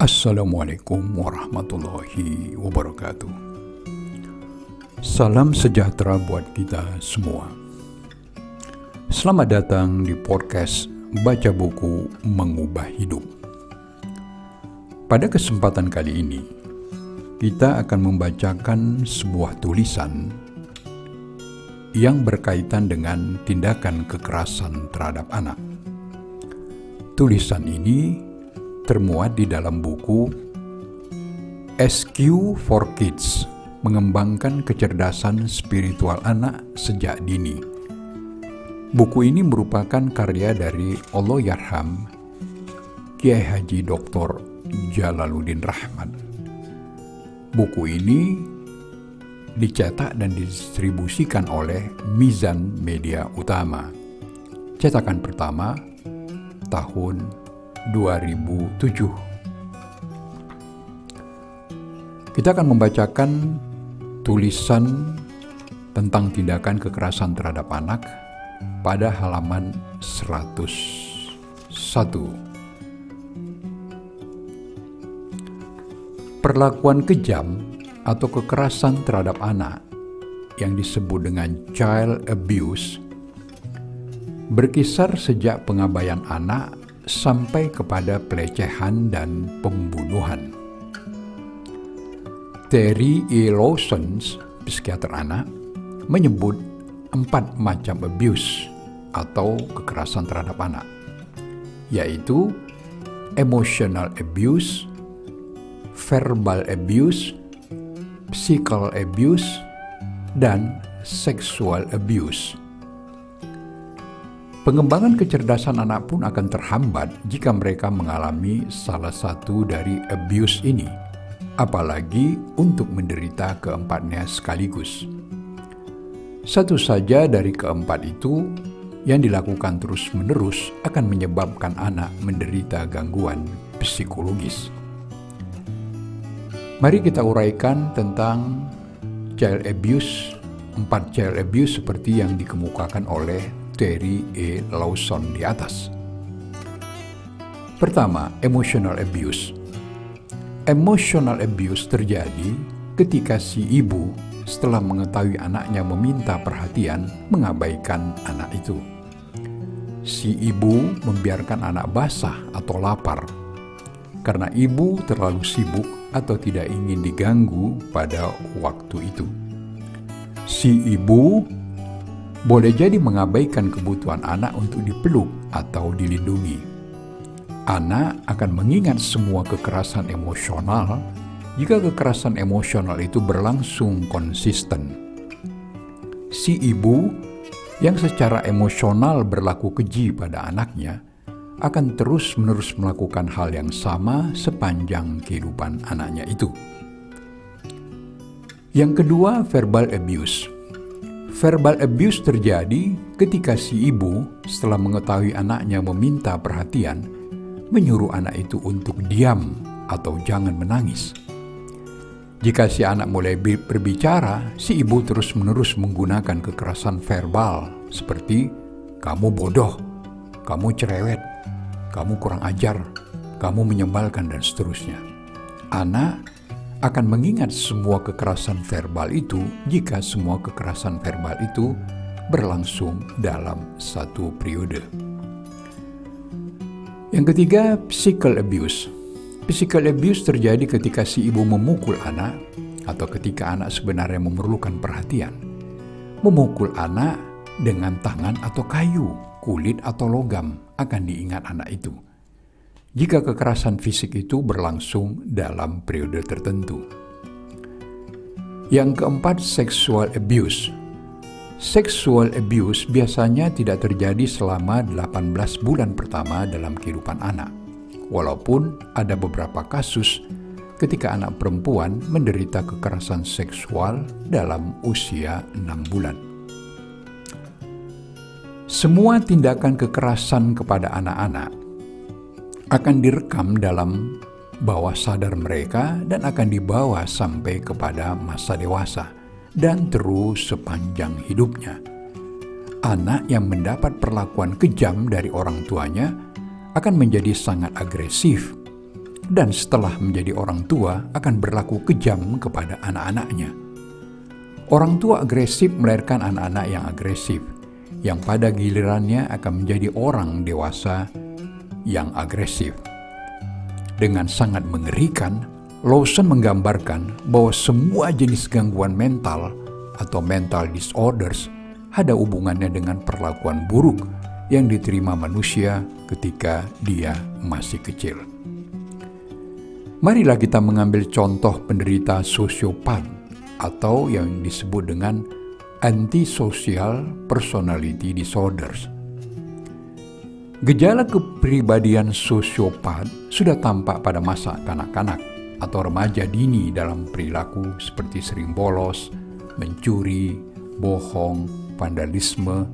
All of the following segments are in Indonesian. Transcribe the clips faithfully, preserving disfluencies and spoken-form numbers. Assalamualaikum warahmatullahi wabarakatuh. Salam sejahtera buat kita semua. Selamat datang di podcast Baca Buku Mengubah Hidup. Pada kesempatan kali ini, kita akan membacakan sebuah tulisan yang berkaitan dengan tindakan kekerasan terhadap anak. Tulisan ini termuat di dalam buku S Q for Kids, Mengembangkan Kecerdasan Spiritual Anak Sejak Dini. Buku ini merupakan karya dari Allo Yarham Kiai Haji Doktor Jalaluddin Rahman. Buku ini dicetak dan didistribusikan oleh Mizan Media Utama. Cetakan pertama tahun dua ribu tujuh. Kita akan membacakan tulisan tentang tindakan kekerasan terhadap anak pada halaman seratus satu. Perlakuan kejam atau kekerasan terhadap anak yang disebut dengan child abuse berkisar sejak pengabaian anak sampai kepada pelecehan dan pembunuhan. Terry E. Lawson, psikiater anak, menyebut empat macam abuse atau kekerasan terhadap anak, yaitu emotional abuse, verbal abuse, physical abuse, dan sexual abuse. Pengembangan kecerdasan anak pun akan terhambat jika mereka mengalami salah satu dari abuse ini, apalagi untuk menderita keempatnya sekaligus. Satu saja dari keempat itu yang dilakukan terus-menerus akan menyebabkan anak menderita gangguan psikologis. Mari kita uraikan tentang child abuse, empat child abuse seperti yang dikemukakan oleh Terry E. Lawson di atas. Pertama, emotional abuse. Emotional abuse terjadi ketika si ibu setelah mengetahui anaknya meminta perhatian, mengabaikan anak itu. Si ibu membiarkan anak basah atau lapar karena ibu terlalu sibuk atau tidak ingin diganggu pada waktu itu. Si ibu boleh jadi mengabaikan kebutuhan anak untuk dipeluk atau dilindungi. Anak akan mengingat semua kekerasan emosional jika kekerasan emosional itu berlangsung konsisten. Si ibu yang secara emosional berlaku keji pada anaknya akan terus-menerus melakukan hal yang sama sepanjang kehidupan anaknya itu. Yang kedua, verbal abuse. Verbal abuse terjadi ketika si ibu setelah mengetahui anaknya meminta perhatian, menyuruh anak itu untuk diam atau jangan menangis. Jika si anak mulai berbicara, si ibu terus-menerus menggunakan kekerasan verbal seperti kamu bodoh, kamu cerewet, kamu kurang ajar, kamu menyebalkan, dan seterusnya. Anak akan mengingat semua kekerasan verbal itu jika semua kekerasan verbal itu berlangsung dalam satu periode. Yang ketiga, physical abuse. Physical abuse terjadi ketika si ibu memukul anak atau ketika anak sebenarnya memerlukan perhatian. Memukul anak dengan tangan atau kayu, kulit atau logam akan diingat anak itu jika kekerasan fisik itu berlangsung dalam periode tertentu. Yang keempat, sexual abuse. Sexual abuse biasanya tidak terjadi selama delapan belas bulan pertama dalam kehidupan anak, walaupun ada beberapa kasus ketika anak perempuan menderita kekerasan seksual dalam usia enam bulan. Semua tindakan kekerasan kepada anak-anak akan direkam dalam bawah sadar mereka dan akan dibawa sampai kepada masa dewasa dan terus sepanjang hidupnya. Anak yang mendapat perlakuan kejam dari orang tuanya akan menjadi sangat agresif, dan setelah menjadi orang tua akan berlaku kejam kepada anak-anaknya. Orang tua agresif melahirkan anak-anak yang agresif, yang pada gilirannya akan menjadi orang dewasa yang agresif. Dengan sangat mengerikan, Lawson menggambarkan bahwa semua jenis gangguan mental atau mental disorders ada hubungannya dengan perlakuan buruk yang diterima manusia ketika dia masih kecil. Marilah kita mengambil contoh penderita sosiopat atau yang disebut dengan antisocial personality disorders. Gejala kepribadian sosiopat sudah tampak pada masa kanak-kanak atau remaja dini dalam perilaku seperti sering bolos, mencuri, bohong, vandalisme,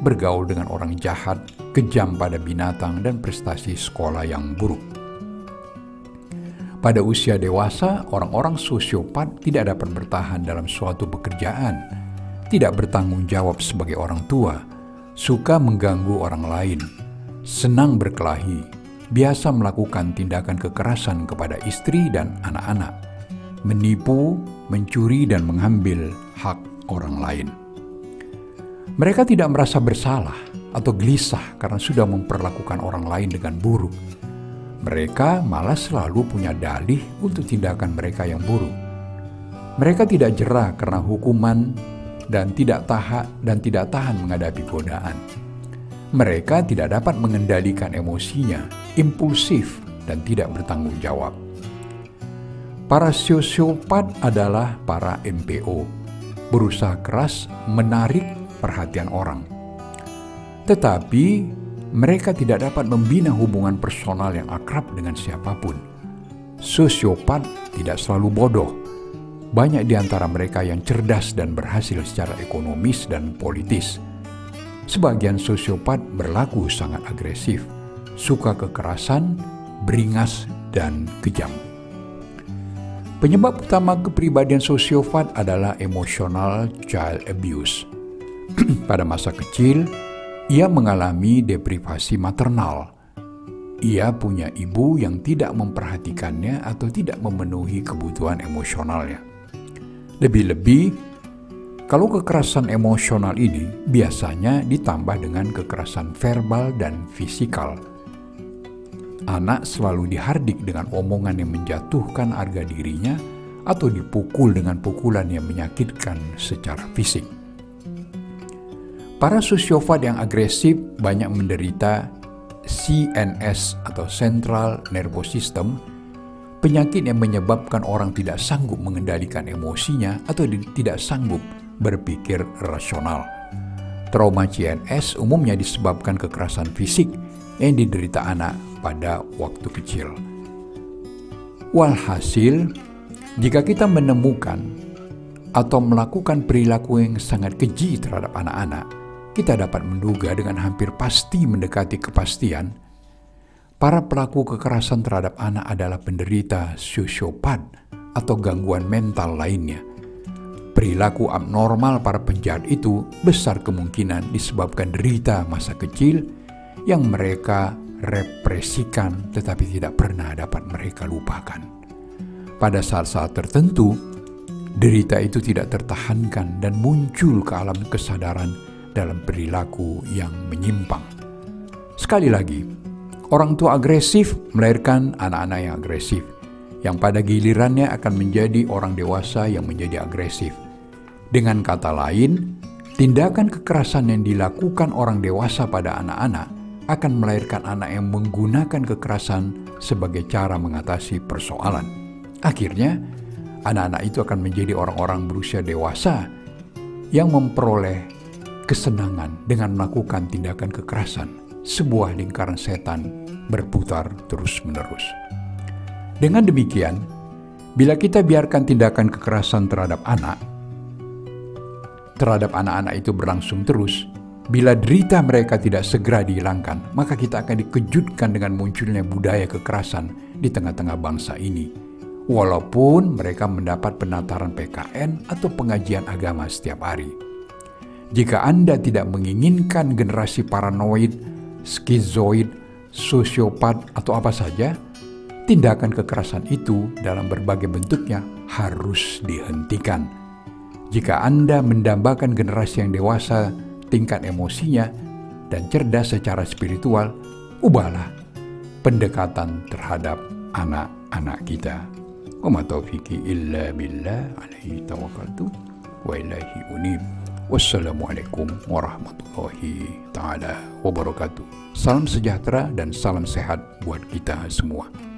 bergaul dengan orang jahat, kejam pada binatang, dan prestasi sekolah yang buruk. Pada usia dewasa, orang-orang sosiopat tidak dapat bertahan dalam suatu pekerjaan, tidak bertanggung jawab sebagai orang tua, suka mengganggu orang lain, senang berkelahi, biasa melakukan tindakan kekerasan kepada istri dan anak-anak, menipu, mencuri, dan mengambil hak orang lain. Mereka tidak merasa bersalah atau gelisah karena sudah memperlakukan orang lain dengan buruk. Mereka malah selalu punya dalih untuk tindakan mereka yang buruk. Mereka tidak jera karena hukuman dan tidak tahan dan tidak tahan menghadapi godaan. Mereka tidak dapat mengendalikan emosinya, impulsif, dan tidak bertanggung jawab. Para sosiopat adalah para M P O, berusaha keras menarik perhatian orang. Tetapi mereka tidak dapat membina hubungan personal yang akrab dengan siapapun. Sosiopat tidak selalu bodoh. Banyak di antara mereka yang cerdas dan berhasil secara ekonomis dan politis. Sebagian sosiopat berlaku sangat agresif, suka kekerasan, beringas, dan kejam. Penyebab utama kepribadian sosiopat adalah emotional child abuse. Pada masa kecil, ia mengalami deprivasi maternal. Ia punya ibu yang tidak memperhatikannya atau tidak memenuhi kebutuhan emosionalnya. Lebih-lebih, kalau kekerasan emosional ini biasanya ditambah dengan kekerasan verbal dan fisikal. Anak selalu dihardik dengan omongan yang menjatuhkan harga dirinya atau dipukul dengan pukulan yang menyakitkan secara fisik. Para sosiopat yang agresif banyak menderita C N S atau Central Nervous System, penyakit yang menyebabkan orang tidak sanggup mengendalikan emosinya atau tidak sanggup berpikir rasional. Trauma C N S umumnya disebabkan kekerasan fisik yang diderita anak pada waktu kecil. Walhasil, jika kita menemukan atau melakukan perilaku yang sangat keji terhadap anak-anak, kita dapat menduga dengan hampir pasti mendekati kepastian, para pelaku kekerasan terhadap anak adalah penderita sosiopat atau gangguan mental lainnya. Perilaku abnormal para penjahat itu besar kemungkinan disebabkan derita masa kecil yang mereka represikan tetapi tidak pernah dapat mereka lupakan. Pada saat-saat tertentu, derita itu tidak tertahankan dan muncul ke alam kesadaran dalam perilaku yang menyimpang. Sekali lagi, orang tua agresif melahirkan anak-anak yang agresif, yang pada gilirannya akan menjadi orang dewasa yang menjadi agresif. Dengan kata lain, tindakan kekerasan yang dilakukan orang dewasa pada anak-anak akan melahirkan anak yang menggunakan kekerasan sebagai cara mengatasi persoalan. Akhirnya, anak-anak itu akan menjadi orang-orang berusia dewasa yang memperoleh kesenangan dengan melakukan tindakan kekerasan, sebuah lingkaran setan berputar terus-menerus. Dengan demikian, bila kita biarkan tindakan kekerasan terhadap anak, terhadap anak-anak itu berlangsung terus, bila derita mereka tidak segera dihilangkan, maka kita akan dikejutkan dengan munculnya budaya kekerasan di tengah-tengah bangsa ini, walaupun mereka mendapat penataran P K N atau pengajian agama setiap hari. Jika Anda tidak menginginkan generasi paranoid, skizoid, sosiopat, atau apa saja, tindakan kekerasan itu dalam berbagai bentuknya harus dihentikan. Jika Anda mendambakan generasi yang dewasa, tingkat emosinya, dan cerdas secara spiritual, ubahlah pendekatan terhadap anak-anak kita. Wa ma taufiqi illa billah alaihi tawakkaltu wa ilaihi unib. Wassalamualaikum warahmatullahi taala wabarakatuh. Salam sejahtera dan salam sehat buat kita semua.